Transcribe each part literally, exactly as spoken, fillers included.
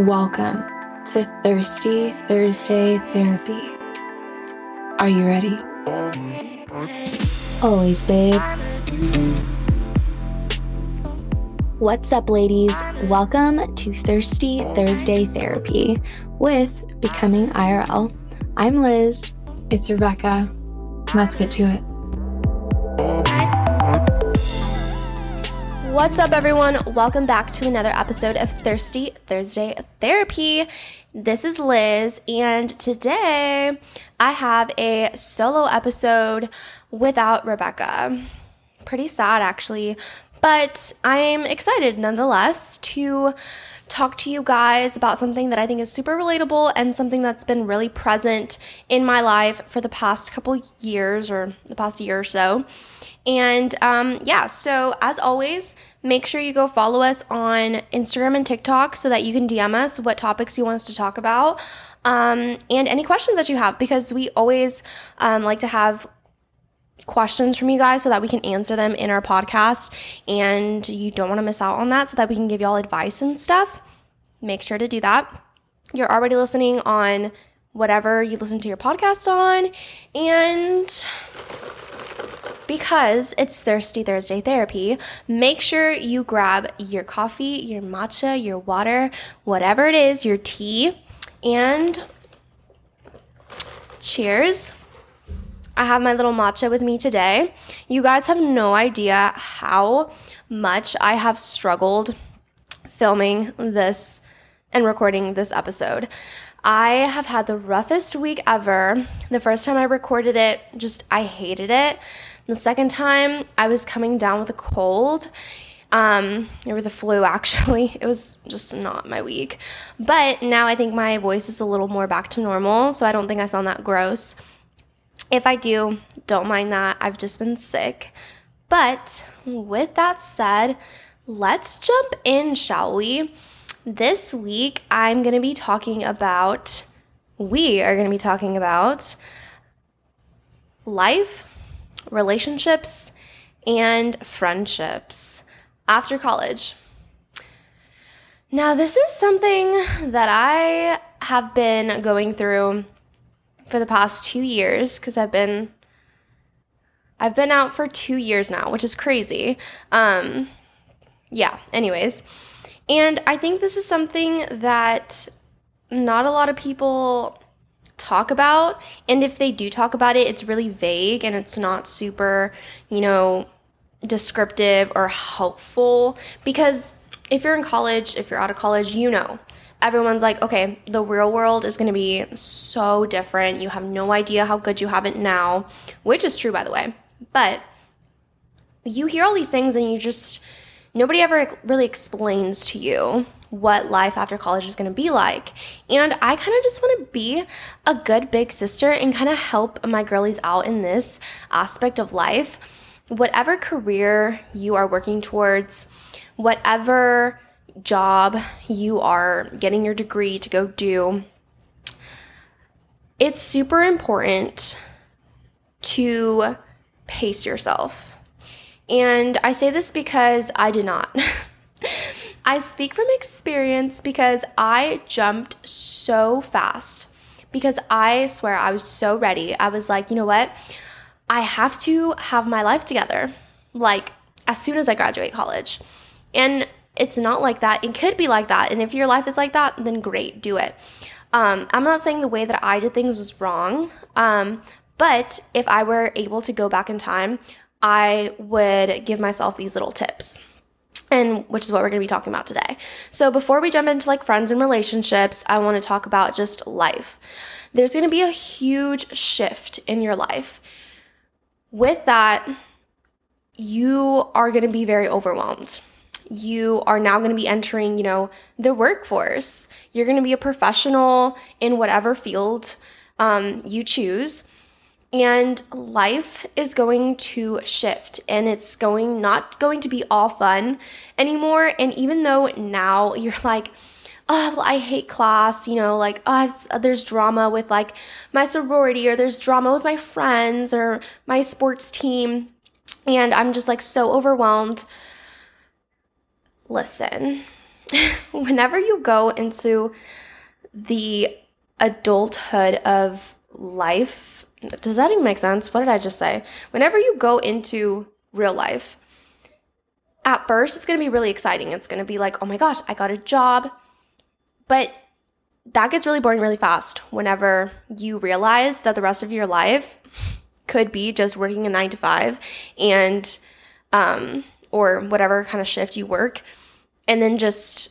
Welcome to Thirsty Thursday Therapy. Are you ready? Always, babe. What's up, ladies? Welcome to Thirsty Thursday Therapy with Becoming I R L. I'm Liz. It's Rebecca. Let's get to it. What's up, everyone? Welcome back to another episode of Thirsty Thursday Therapy. This is Liz, and today I have a solo episode without Rebecca. Pretty sad, actually, but I'm excited nonetheless to talk to you guys about something that I think is super relatable and something that's been really present in my life for the past couple years or the past year or so. And um, yeah, so as always, make sure you go follow us on Instagram and TikTok so that you can D M us what topics you want us to talk about um, and any questions that you have, because we always um, like to have questions from you guys so that we can answer them in our podcast, and you don't want to miss out on that so that we can give y'all advice and stuff. Make sure to do that. You're already listening on whatever you listen to your podcast on, and because it's Thirsty Thursday Therapy, make sure you grab your coffee, your matcha, your water, whatever it is, your tea, and cheers. I have my little matcha with me today. You guys have no idea how much I have struggled filming this and recording this episode. I have had the roughest week ever. The first time I recorded it, just I hated it. The second time, I was coming down with a cold, um, or with a flu, actually. It was just not my week. But now I think my voice is a little more back to normal, so I don't think I sound that gross. If I do, don't mind that. I've just been sick. But with that said, let's jump in, shall we? This week, I'm going to be talking about, we are going to be talking about life, relationships, and friendships after college. Now, this is something that I have been going through for the past two years, because I've been I've been out for two years now, which is crazy. Um, yeah, anyways. And I think this is something that not a lot of people talk about, and if they do talk about it, it's really vague and it's not super, you know, descriptive or helpful, because if you're in college, if you're out of college, you know, everyone's like, okay, the real world is going to be so different. You have no idea how good you have it now, which is true, by the way. But you hear all these things and you just, nobody ever really explains to you what life after college is going to be like. And I kind of just want to be a good big sister and kind of help my girlies out in this aspect of life. Whatever career you are working towards, whatever job you are getting your degree to go do, it's super important to pace yourself. And I say this because I did not. I speak from experience because I jumped so fast, because I swear I was so ready. I was like, you know what? I have to have my life together, like, as soon as I graduate college. And it's not like that. It could be like that. And if your life is like that, then great, do it. Um, I'm not saying the way that I did things was wrong. Um, but if I were able to go back in time, I would give myself these little tips, and which is what we're going to be talking about today. So before we jump into like friends and relationships, I want to talk about just life. There's going to be a huge shift in your life. With that, you are going to be very overwhelmed. You are now going to be entering, you know, the workforce. You're going to be a professional in whatever field um, you choose. And life is going to shift, and it's going not going to be all fun anymore. And even though now you're like, oh, I hate class, you know, like, oh, I've, there's drama with like my sorority, or there's drama with my friends or my sports team, and I'm just like so overwhelmed. Listen, whenever you go into the adulthood of life, does that even make sense? What did I just say? Whenever you go into real life, at first, it's going to be really exciting. It's going to be like, oh my gosh, I got a job. But that gets really boring really fast whenever you realize that the rest of your life could be just working a nine to five and, um, or whatever kind of shift you work, and then just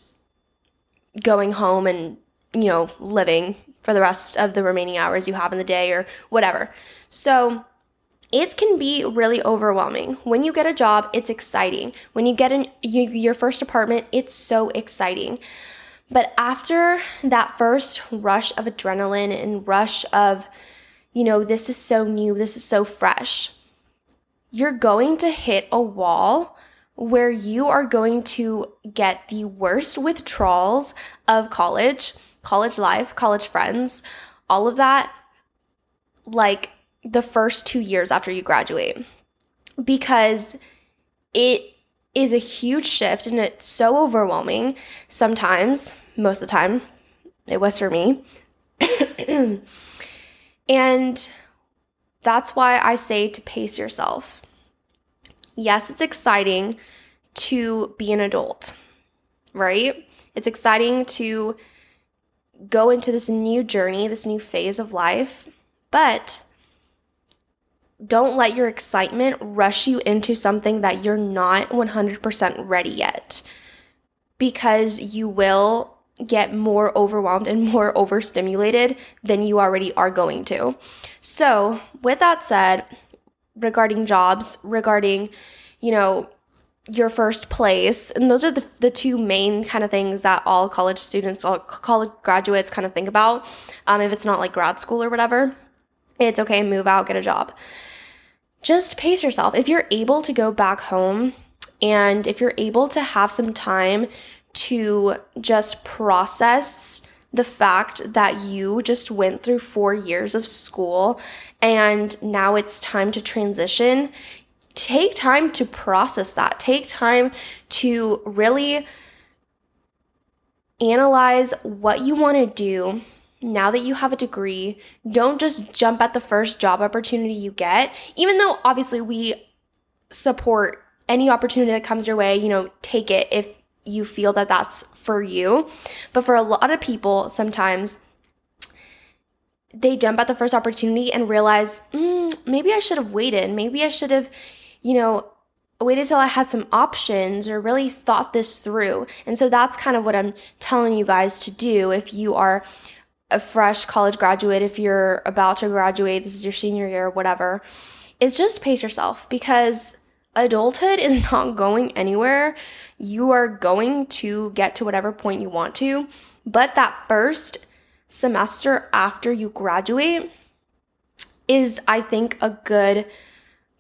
going home and, you know, living for the rest of the remaining hours you have in the day or whatever. So it can be really overwhelming. When you get a job, it's exciting. When you get in you, your first apartment, it's so exciting. But after that first rush of adrenaline and rush of, you know, this is so new, this is so fresh, you're going to hit a wall where you are going to get the worst withdrawals of college, college life, college friends, all of that, like the first two years after you graduate, because it is a huge shift and it's so overwhelming sometimes, most of the time. It was for me. And that's why I say to pace yourself. Yes, it's exciting to be an adult, right? It's exciting to go into this new journey, this new phase of life, but don't let your excitement rush you into something that you're not one hundred percent ready yet, because you will get more overwhelmed and more overstimulated than you already are going to. So with that said, regarding jobs, regarding, you know, your first place, and those are the, the two main kind of things that all college students, all college graduates kind of think about. Um, if it's not like grad school or whatever, it's okay, move out, get a job. Just pace yourself. If you're able to go back home and if you're able to have some time to just process the fact that you just went through four years of school and now it's time to transition, take time to process that. Take time to really analyze what you want to do. Now that you have a degree, don't just jump at the first job opportunity you get, even though obviously we support any opportunity that comes your way. You know, take it if you feel that that's for you. But for a lot of people, sometimes they jump at the first opportunity and realize, mm, maybe I should have waited. Maybe I should have, you know, waited till I had some options or really thought this through. And so that's kind of what I'm telling you guys to do if you are a fresh college graduate, if you're about to graduate, this is your senior year, whatever, is just pace yourself, because adulthood is not going anywhere. You are going to get to whatever point you want to, but that first semester after you graduate is, I think, a good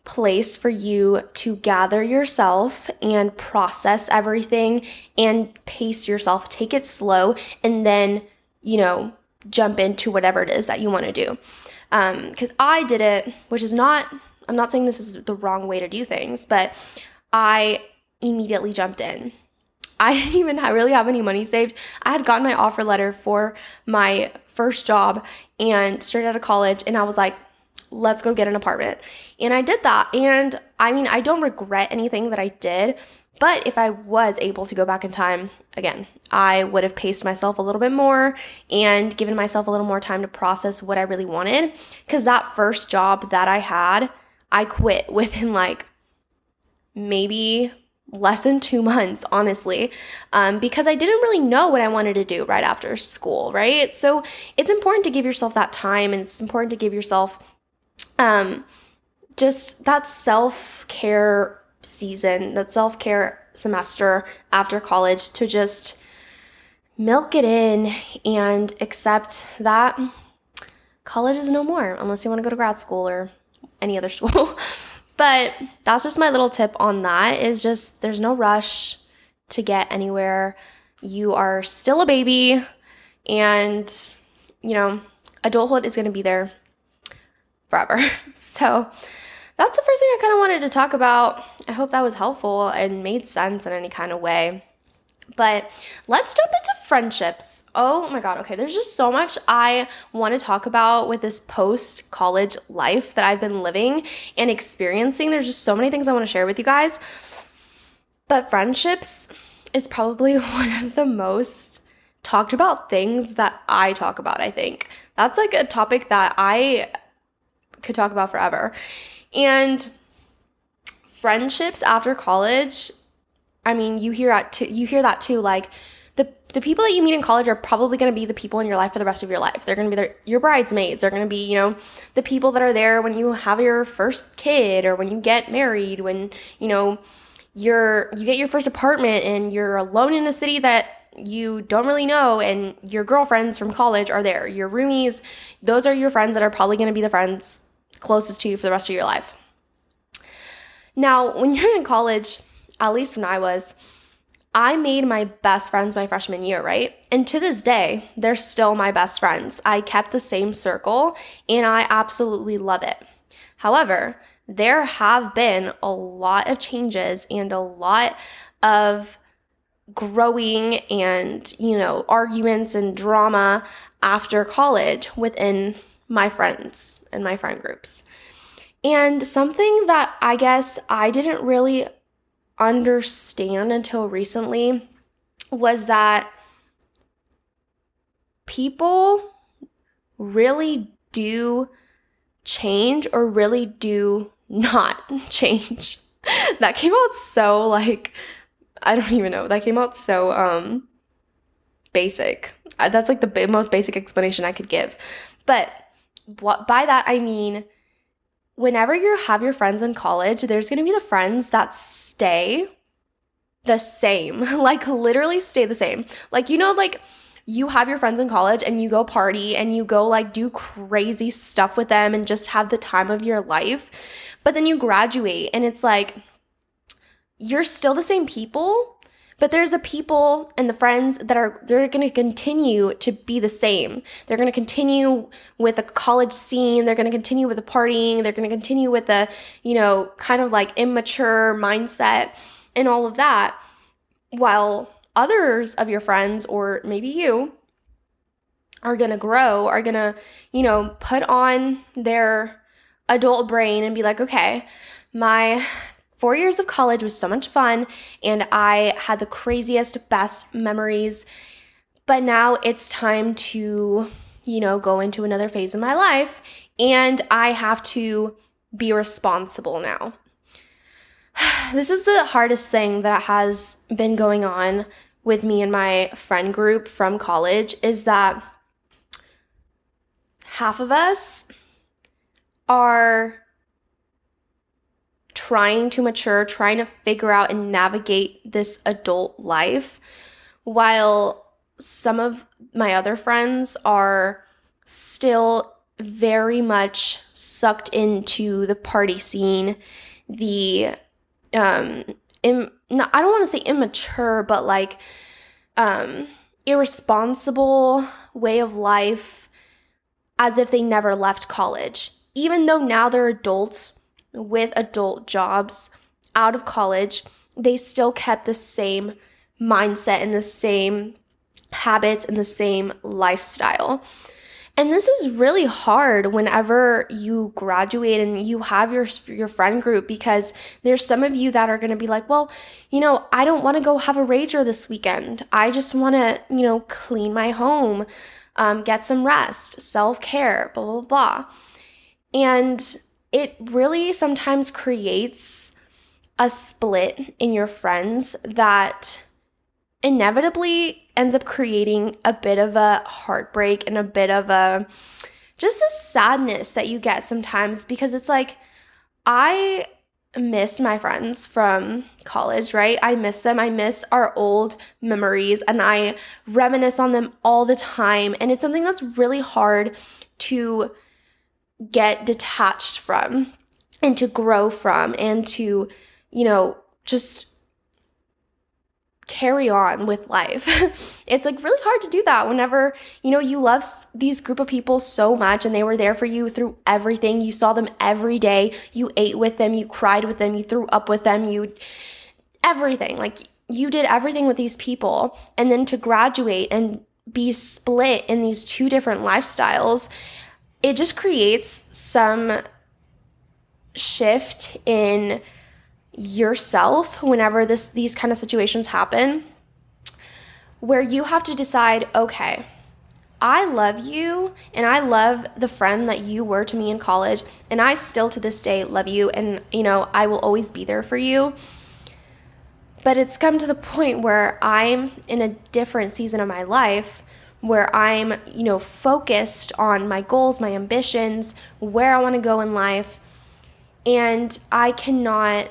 place for you to gather yourself and process everything and pace yourself, take it slow, and then, you know, jump into whatever it is that you want to do. Um, because I did it, which is not, I'm not saying this is the wrong way to do things, but I immediately jumped in. I didn't even really have any money saved. I had gotten my offer letter for my first job and straight out of college, and I was like, let's go get an apartment. And I did that. And I mean, I don't regret anything that I did, but if I was able to go back in time, again, I would have paced myself a little bit more and given myself a little more time to process what I really wanted. Because that first job that I had, I quit within like maybe less than two months, honestly, um, because I didn't really know what I wanted to do right after school, right? So it's important to give yourself that time, and it's important to give yourself um, just that self-care season, that self-care semester after college, to just milk it in and accept that college is no more, unless you want to go to grad school or any other school. But that's just my little tip on that, is just there's no rush to get anywhere. You are still a baby, and you know, adulthood is going to be there forever. So that's the first thing I kind of wanted to talk about. I hope that was helpful and made sense in any kind of way. But let's jump into friendships. Oh my God. Okay. There's just so much I want to talk about with this post-college life that I've been living and experiencing. There's just so many things I want to share with you guys. But friendships is probably one of the most talked about things that I talk about, I think. That's like a topic that I could talk about forever. And friendships after college, I mean, you hear that too, you hear that too. Like the, the people that you meet in college are probably going to be the people in your life for the rest of your life. They're going to be their, your bridesmaids. They're going to be, you know, the people that are there when you have your first kid or when you get married, when, you know, you're, you get your first apartment and you're alone in a city that you don't really know, and your girlfriends from college are there. Your roomies, those are your friends that are probably going to be the friends closest to you for the rest of your life. Now, when you're in college, at least when I was, I made my best friends my freshman year, right? And to this day, they're still my best friends. I kept the same circle, and I absolutely love it. However, there have been a lot of changes and a lot of growing and, you know, arguments and drama after college within my friends and my friend groups. And something that I guess I didn't really understand until recently was that people really do change or really do not change. That came out so like, I don't even know. That came out so um, basic. That's like the most basic explanation I could give. But what, by that, I mean, whenever you have your friends in college, there's going to be the friends that stay the same, like literally stay the same. Like, you know, like you have your friends in college and you go party and you go like do crazy stuff with them and just have the time of your life. But then you graduate and it's like, you're still the same people, but there's the people and the friends that are, they're going to continue to be the same. They're going to continue with the college scene. They're going to continue with the partying. They're going to continue with the, you know, kind of like immature mindset and all of that. While others of your friends, or maybe you, are going to grow, are going to, you know, put on their adult brain and be like, okay, my Four years of college was so much fun, and I had the craziest, best memories, but now it's time to, you know, go into another phase of my life, and I have to be responsible now. This is the hardest thing that has been going on with me and my friend group from college, is that half of us are trying to mature, trying to figure out and navigate this adult life, while some of my other friends are still very much sucked into the party scene, the, um, im- not, I don't want to say immature, but like um, irresponsible way of life, as if they never left college. Even though now they're adults with adult jobs out of college, they still kept the same mindset and the same habits and the same lifestyle. And this is really hard whenever you graduate and you have your your friend group, because there's some of you that are going to be like, well, you know, I don't want to go have a rager this weekend. I just want to, you know, clean my home, um, get some rest, self-care, blah, blah, blah. And it really sometimes creates a split in your friends that inevitably ends up creating a bit of a heartbreak and a bit of a just a sadness that you get sometimes, because it's like, I miss my friends from college, right? I miss them. I miss our old memories, and I reminisce on them all the time. And it's something that's really hard to get detached from and to grow from and to, you know, just carry on with life. It's like really hard to do that whenever, you know, you love these group of people so much and they were there for you through everything. You saw them every day. You ate with them. You cried with them. You threw up with them. You, everything. Like you did everything with these people, and then to graduate and be split in these two different lifestyles, it just creates some shift in yourself whenever this these kind of situations happen, where you have to decide, okay, I love you, and I love the friend that you were to me in college, and I still to this day love you, and, you know, I will always be there for you. But it's come to the point where I'm in a different season of my life where I'm, you know, focused on my goals, my ambitions, where I want to go in life, and I cannot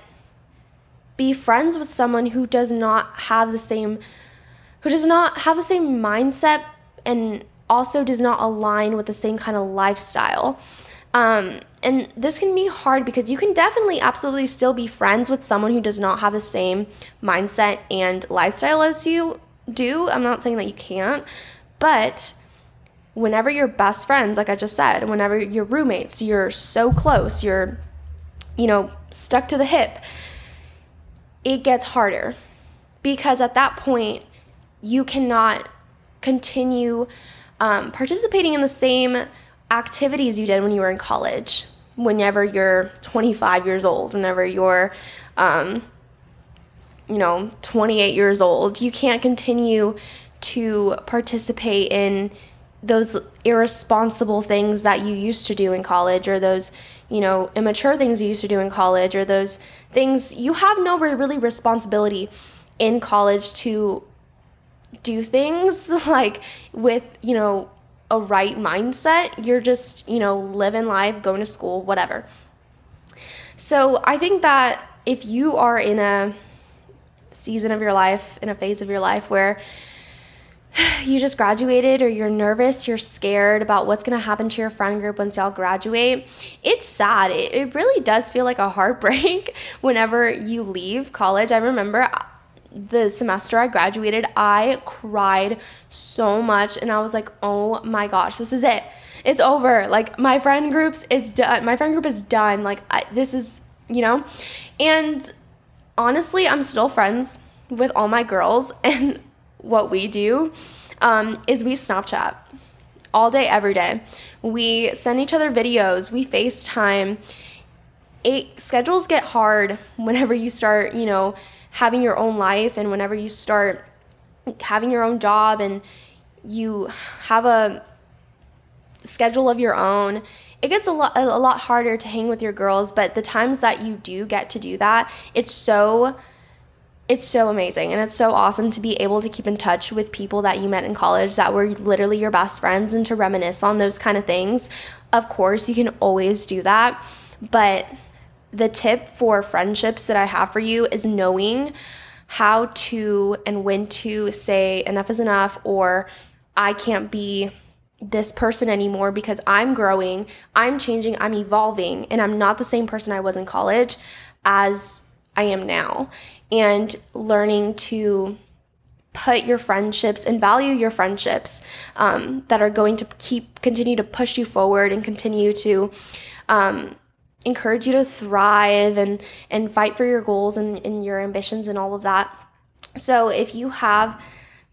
be friends with someone who does not have the same, who does not have the same mindset and also does not align with the same kind of lifestyle. Um, and this can be hard because you can definitely absolutely still be friends with someone who does not have the same mindset and lifestyle as you do. I'm not saying that you can't, but whenever you're best friends, like I just said, whenever you're roommates, you're so close, you're, you know, stuck to the hip, it gets harder because at that point you cannot continue um, participating in the same activities you did when you were in college, whenever you're twenty-five years old, whenever you're, um, you know, twenty-eight years old. You can't continue to participate in those irresponsible things that you used to do in college, or those, you know, immature things you used to do in college, or those things you have no really responsibility in college to do things like with, you know, a right mindset. You're just, you know, living life, going to school, whatever. So I think that if you are in a season of your life, in a phase of your life where you just graduated, or you're nervous, you're scared about what's going to happen to your friend group once y'all graduate, it's sad. It, it really does feel like a heartbreak whenever you leave college. I remember the semester I graduated, I cried so much, and I was like, oh my gosh, this is it. It's over. Like, my friend groups is done. My friend group is done. Like, I, this is, you know, and honestly, I'm still friends with all my girls, and what we do um, is we Snapchat all day, every day. We send each other videos. We FaceTime. It, schedules get hard whenever you start, you know, having your own life, and whenever you start having your own job and you have a schedule of your own, it gets a lot a lot harder to hang with your girls. But the times that you do get to do that, it's so it's so amazing, and it's so awesome to be able to keep in touch with people that you met in college that were literally your best friends, and to reminisce on those kind of things. Of course, you can always do that, but the tip for friendships that I have for you is knowing how to and when to say enough is enough, or I can't be this person anymore because I'm growing, I'm changing, I'm evolving, and I'm not the same person I was in college as I am now. And learning to put your friendships and value your friendships um, that are going to keep continue to push you forward and continue to um, encourage you to thrive and and fight for your goals and, and your ambitions and all of that. So if you have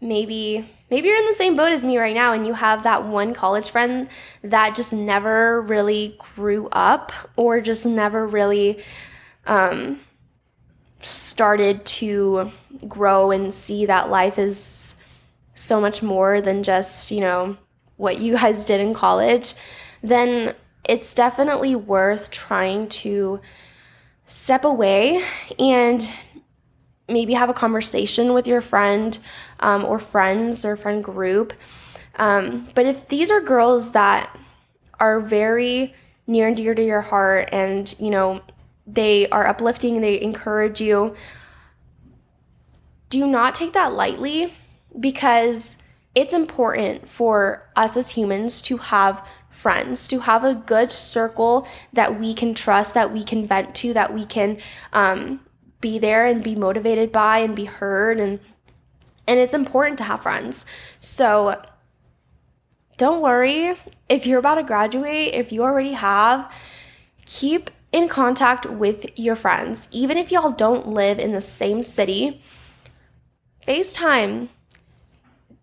maybe maybe you're in the same boat as me right now, and you have that one college friend that just never really grew up, or just never really um, started to grow and see that life is so much more than just, you know, what you guys did in college, then it's definitely worth trying to step away and maybe have a conversation with your friend um, or friends or friend group. Um, but if these are girls that are very near and dear to your heart, and, you know, they are uplifting, they encourage you, do not take that lightly, because it's important for us as humans to have friends, to have a good circle that we can trust, that we can vent to, that we can um, be there and be motivated by and be heard. And and it's important to have friends. So don't worry if you're about to graduate, if you already have, keep in contact with your friends. Even if y'all don't live in the same city, FaceTime.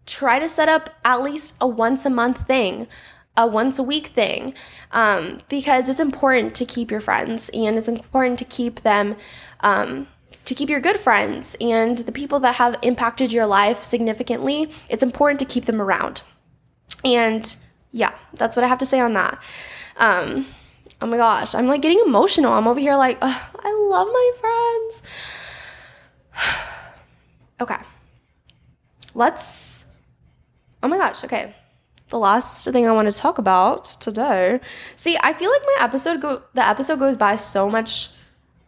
Try to set up at least a once a month thing, a once a week thing, um, because it's important to keep your friends, and it's important to keep them, um, to keep your good friends and the people that have impacted your life significantly. It's important to keep them around. And yeah, that's what I have to say on that. Um, oh my gosh, I'm like getting emotional. I'm over here like, oh, I love my friends. Okay, let's, oh my gosh, okay. The last thing I want to talk about today. See, I feel like my episode go the episode goes by so much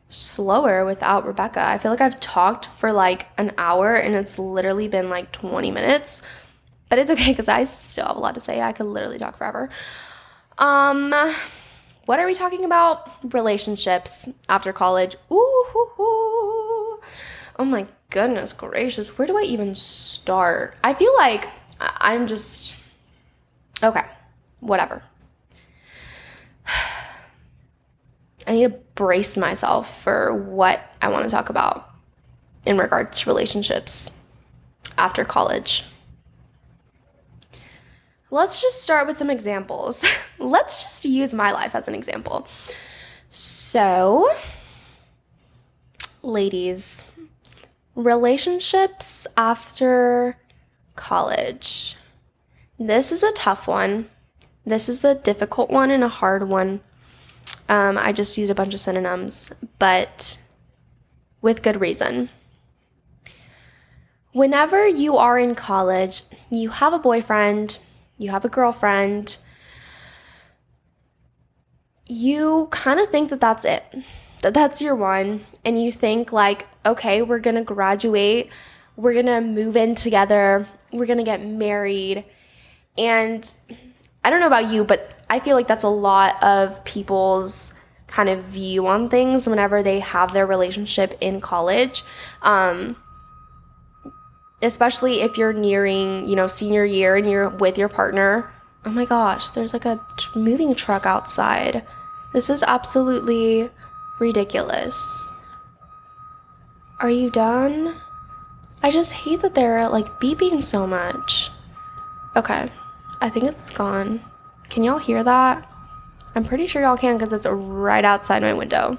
slower without Rebecca. I feel like I've talked for like an hour and it's literally been like twenty minutes. But it's okay because I still have a lot to say. I could literally talk forever. Um, what are we talking about? Relationships after college. Ooh, hoo, hoo. Oh my goodness gracious. Where do I even start? I feel like I'm just... okay, whatever. I need to brace myself for what I want to talk about in regards to relationships after college. Let's just start with some examples. Let's just use my life as an example. So, ladies, relationships after college. This is a tough one. This is a difficult one and a hard one. Um, I just used a bunch of synonyms, but with good reason. Whenever you are in college, you have a boyfriend, you have a girlfriend, you kind of think that that's it, that that's your one, and you think like, okay, we're going to graduate, we're going to move in together, we're going to get married. And I don't know about you, but I feel like that's a lot of people's kind of view on things whenever they have their relationship in college, um, especially if you're nearing, you know, senior year and you're with your partner. Oh my gosh, there's like a moving truck outside. This is absolutely ridiculous. Are you done? I just hate that they're like beeping so much. Okay, I think it's gone. Can y'all hear that? I'm pretty sure y'all can because it's right outside my window.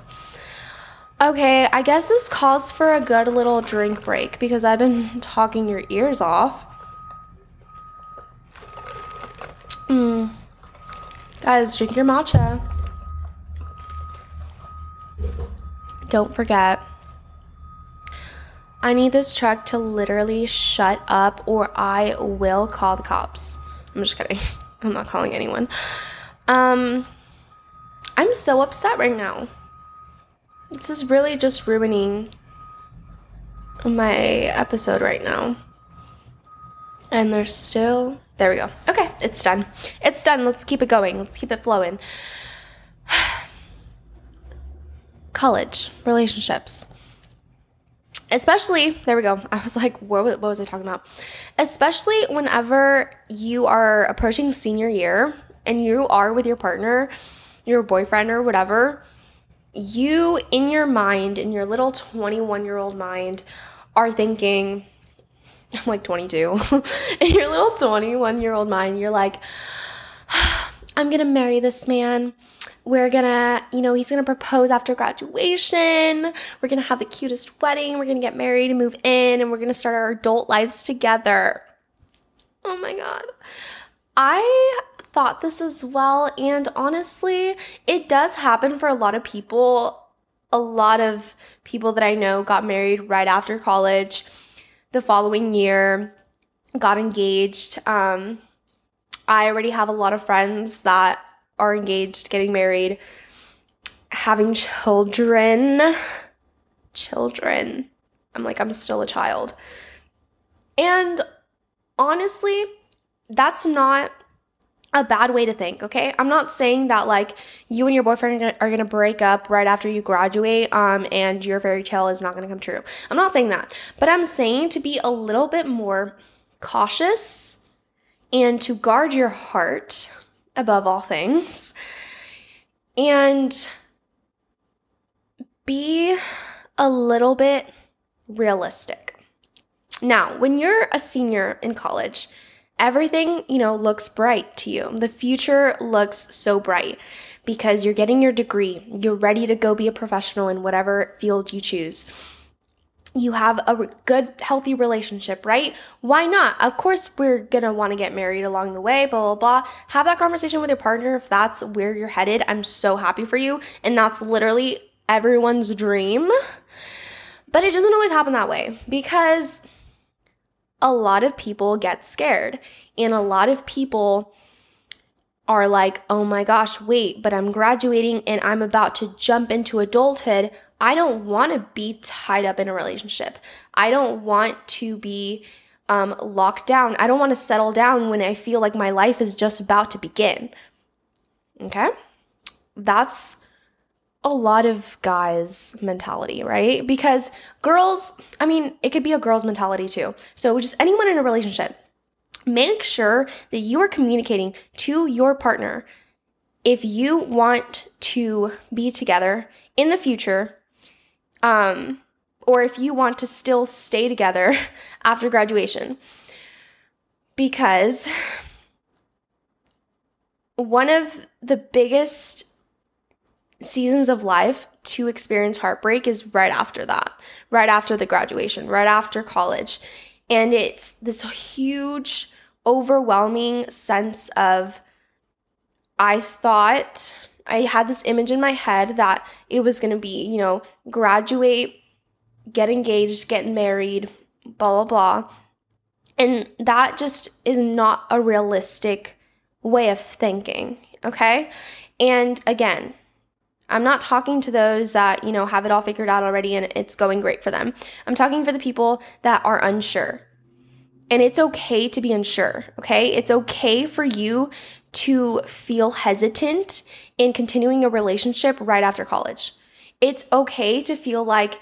Okay, I guess this calls for a good little drink break because I've been talking your ears off. Mm. Guys, drink your matcha. Don't forget. I need this truck to literally shut up or I will call the cops. I'm just kidding. I'm not calling anyone. Um, I'm so upset right now. This is really just ruining my episode right now. And there's still... there we go. Okay, it's done. It's done. Let's keep it going. Let's keep it flowing. College, relationships. Especially, there we go. I was like, what, what was I talking about? Especially whenever you are approaching senior year and you are with your partner, your boyfriend or whatever, you in your mind, in your little twenty-one-year-old mind, are thinking, I'm like twenty-two. In your little twenty-one-year-old mind, you're like, I'm going to marry this man. We're gonna, you know, he's gonna propose after graduation. We're gonna have the cutest wedding. We're gonna get married and move in, and we're gonna start our adult lives together. Oh my God. I thought this as well, and honestly, it does happen for a lot of people. A lot of people that I know got married right after college, the following year, got engaged. Um, I already have a lot of friends that are engaged, getting married, having children, children. I'm like, I'm still a child. And honestly, that's not a bad way to think, okay? I'm not saying that like you and your boyfriend are going to break up right after you graduate um, and your fairy tale is not going to come true. I'm not saying that. But I'm saying to be a little bit more cautious and to guard your heart above all things, and be a little bit realistic. Now, when you're a senior in college, everything, you know, looks bright to you. The future looks so bright because you're getting your degree. You're ready to go be a professional in whatever field you choose. You have a good, healthy relationship, right? Why not? Of course, we're going to want to get married along the way, blah, blah, blah. Have that conversation with your partner if that's where you're headed. I'm so happy for you. And that's literally everyone's dream. But it doesn't always happen that way because a lot of people get scared and a lot of people are like, oh my gosh, wait, but I'm graduating and I'm about to jump into adulthood. I don't want to be tied up in a relationship. I don't want to be um, locked down. I don't want to settle down when I feel like my life is just about to begin. Okay? That's a lot of guys' mentality, right? Because girls, I mean, it could be a girl's mentality too. So just anyone in a relationship, make sure that you are communicating to your partner if you want to be together in the future, um, or if you want to still stay together after graduation. Because one of the biggest seasons of life to experience heartbreak is right after that, right after the graduation, right after college. And it's this huge, overwhelming sense of, I thought, I had this image in my head that it was going to be, you know, graduate, get engaged, get married, blah, blah, blah. And that just is not a realistic way of thinking, okay? And again, I'm not talking to those that, you know, have it all figured out already and it's going great for them. I'm talking for the people that are unsure. And it's okay to be unsure, okay? It's okay for you to feel hesitant in continuing a relationship right after college. It's okay to feel like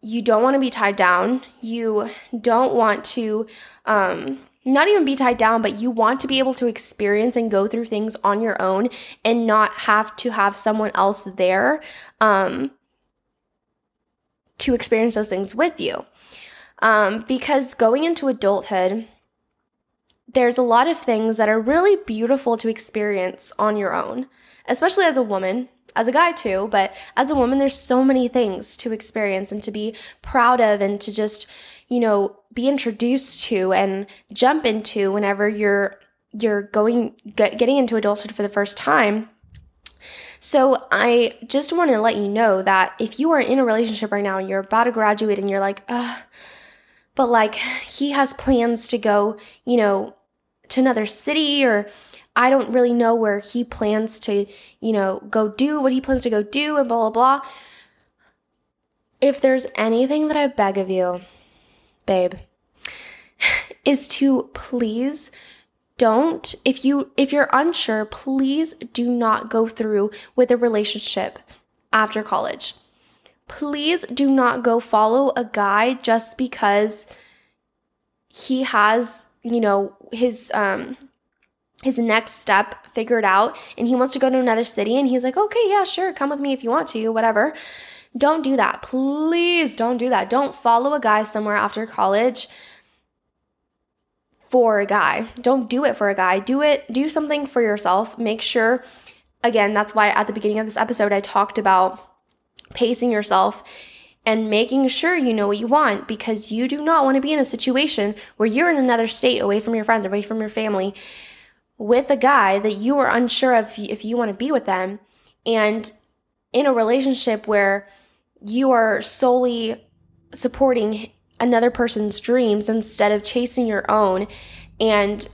you don't want to be tied down. You don't want to um, not even be tied down, but you want to be able to experience and go through things on your own and not have to have someone else there um, to experience those things with you. Um, because going into adulthood, there's a lot of things that are really beautiful to experience on your own, especially as a woman, as a guy too, but as a woman, there's so many things to experience and to be proud of and to just, you know, be introduced to and jump into whenever you're you're going get, getting into adulthood for the first time. So I just want to let you know that if you are in a relationship right now and you're about to graduate and you're like, ugh, but like he has plans to go, you know, to another city, or I don't really know where he plans to, you know, go do what he plans to go do and blah, blah, blah. If there's anything that I beg of you, babe, is to please don't, if you, if you're unsure, please do not go through with a relationship after college. Please do not go follow a guy just because he has, you know, his um his next step figured out and he wants to go to another city and he's like, okay, yeah, sure, come with me if you want to, whatever. Don't do that. Please don't do that. Don't follow a guy somewhere after college for a guy. Don't do it for a guy. Do it, do something for yourself. Make sure, again, that's why at the beginning of this episode, I talked about pacing yourself and making sure you know what you want, because you do not want to be in a situation where you're in another state away from your friends, away from your family, with a guy that you are unsure of if you want to be with them, and in a relationship where you are solely supporting another person's dreams instead of chasing your own and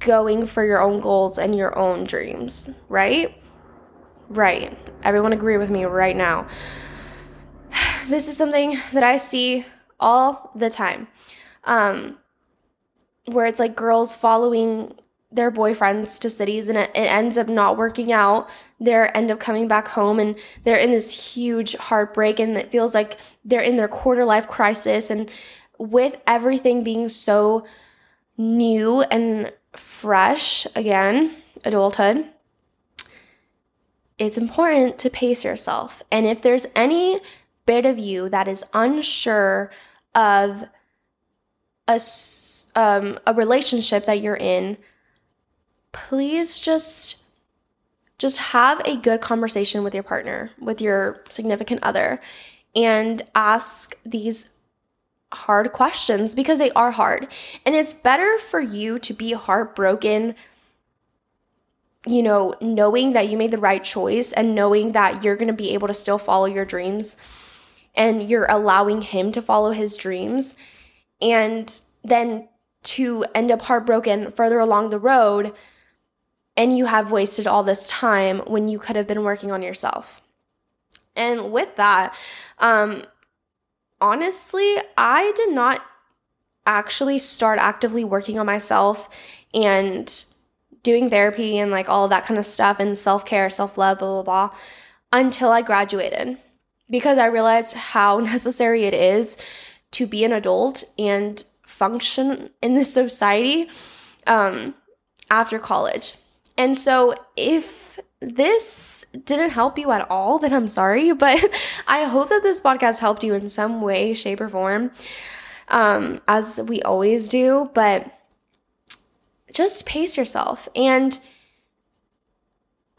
going for your own goals and your own dreams, right? Right. Everyone agree with me right now. This is something that I see all the time, um, where it's like girls following their boyfriends to cities and it, it ends up not working out. They end up coming back home and they're in this huge heartbreak and it feels like they're in their quarter life crisis. And with everything being so new and fresh, again, adulthood, it's important to pace yourself. And if there's any bit of you that is unsure of a, um, a relationship that you're in, please just just have a good conversation with your partner, with your significant other, and ask these hard questions, because they are hard. And it's better for you to be heartbroken, you know, knowing that you made the right choice and knowing that you're going to be able to still follow your dreams and you're allowing him to follow his dreams, and then to end up heartbroken further along the road and you have wasted all this time when you could have been working on yourself. And with that, um, honestly, I did not actually start actively working on myself and doing therapy and like all that kind of stuff and self-care, self-love, blah, blah, blah, until I graduated, because I realized how necessary it is to be an adult and function in this society um, after college. And so if this didn't help you at all, then I'm sorry, but I hope that this podcast helped you in some way, shape, or form, um, as we always do. But just pace yourself. And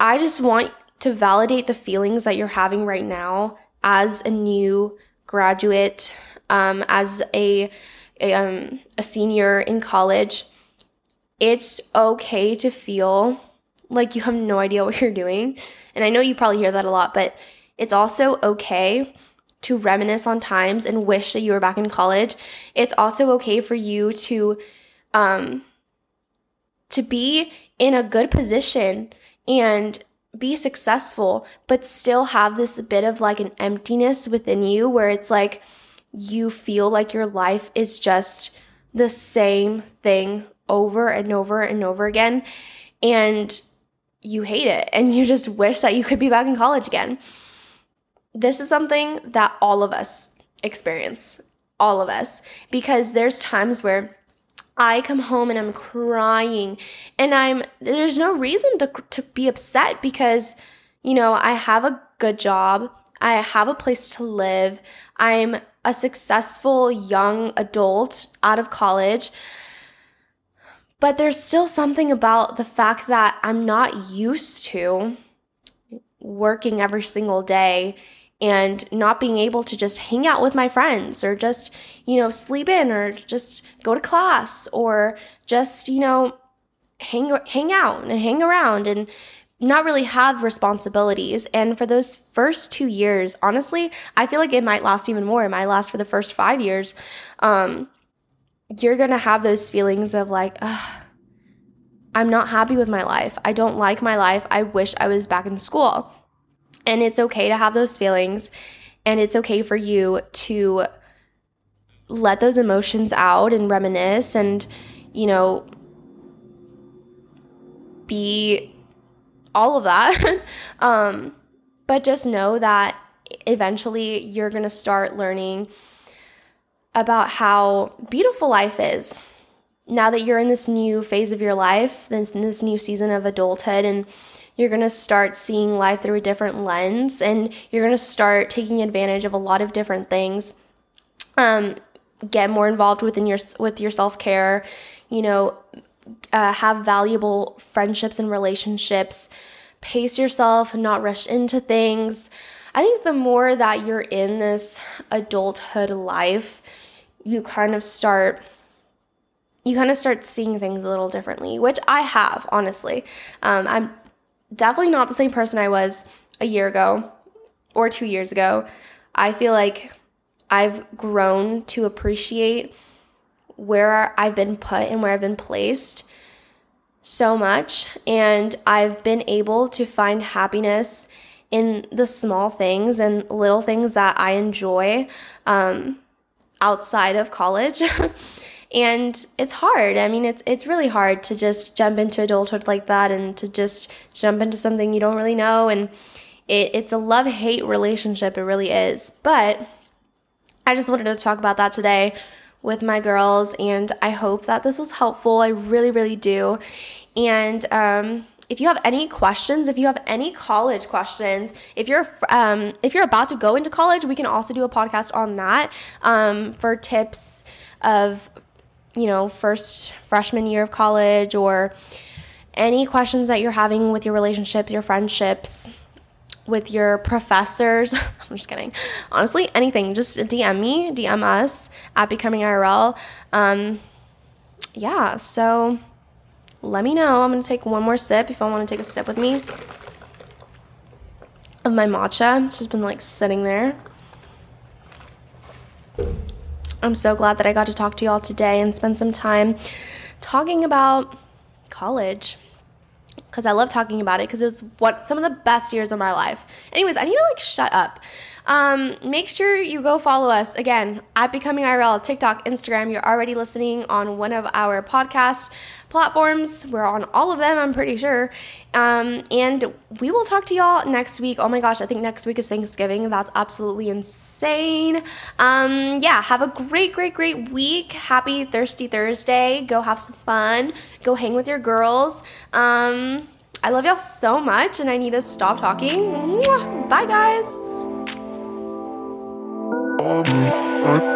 I just want to validate the feelings that you're having right now as a new graduate, um, as a, a, um, a senior in college. It's okay to feel like you have no idea what you're doing. And I know you probably hear that a lot, but it's also okay to reminisce on times and wish that you were back in college. It's also okay for you to um, to be in a good position and be successful, but still have this bit of like an emptiness within you where it's like you feel like your life is just the same thing over and over and over again, and you hate it and you just wish that you could be back in college again. This is something that all of us experience, all of us, because there's times where I come home and I'm crying, and I'm there's no reason to to be upset, because, you know, I have a good job, I have a place to live, I'm a successful young adult out of college. But there's still something about the fact that I'm not used to working every single day and not being able to just hang out with my friends, or just, you know, sleep in, or just go to class, or just, you know, hang hang out and hang around and not really have responsibilities. And for those first two years, honestly, I feel like it might last even more. It might last for the first five years. Um, you're going to have those feelings of like, ugh, I'm not happy with my life. I don't like my life. I wish I was back in school. And it's okay to have those feelings. And it's okay for you to let those emotions out and reminisce and, you know, be all of that. um, but just know that eventually you're going to start learning about how beautiful life is now that you're in this new phase of your life, this, this new season of adulthood, and you're going to start seeing life through a different lens, and you're going to start taking advantage of a lot of different things. Um, get more involved within your with your self-care, you know, uh, have valuable friendships and relationships, pace yourself, not rush into things. I think the more that you're in this adulthood life, you kind of start, you kind of start seeing things a little differently, which I have, honestly. Um, I'm definitely not the same person I was a year ago or two years ago. I feel like I've grown to appreciate where I've been put and where I've been placed so much, and I've been able to find happiness in the small things and little things that I enjoy um, outside of college. And it's hard. I mean, it's it's really hard to just jump into adulthood like that, and to just jump into something you don't really know. And it, it's a love-hate relationship. It really is. But I just wanted to talk about that today with my girls, and I hope that this was helpful. I really, really do. And um if you have any questions, if you have any college questions, if you're um, if you're about to go into college, we can also do a podcast on that um, for tips of you know, first freshman year of college, or any questions that you're having with your relationships, your friendships, with your professors. I'm just kidding. Honestly, anything. Just D M me, D M us at Becoming I R L. Um, yeah, so let me know. I'm going to take one more sip if I want to take a sip with me of my matcha. It's just been like sitting there. I'm so glad that I got to talk to y'all today and spend some time talking about college, because I love talking about it, because it was what some of the best years of my life. Anyways, I need to like shut up. Um, make sure you go follow us again at Becoming I R L, TikTok, Instagram. You're already listening on one of our podcast platforms. We're on all of them, I'm pretty sure. Um, and we will talk to y'all next week. Oh my gosh, I think next week is Thanksgiving. That's absolutely insane. Um, yeah, have a great, great, great week. Happy Thirsty Thursday. Go have some fun. Go hang with your girls. Um, I love y'all so much, and I need to stop talking. Mwah! Bye, guys. I'm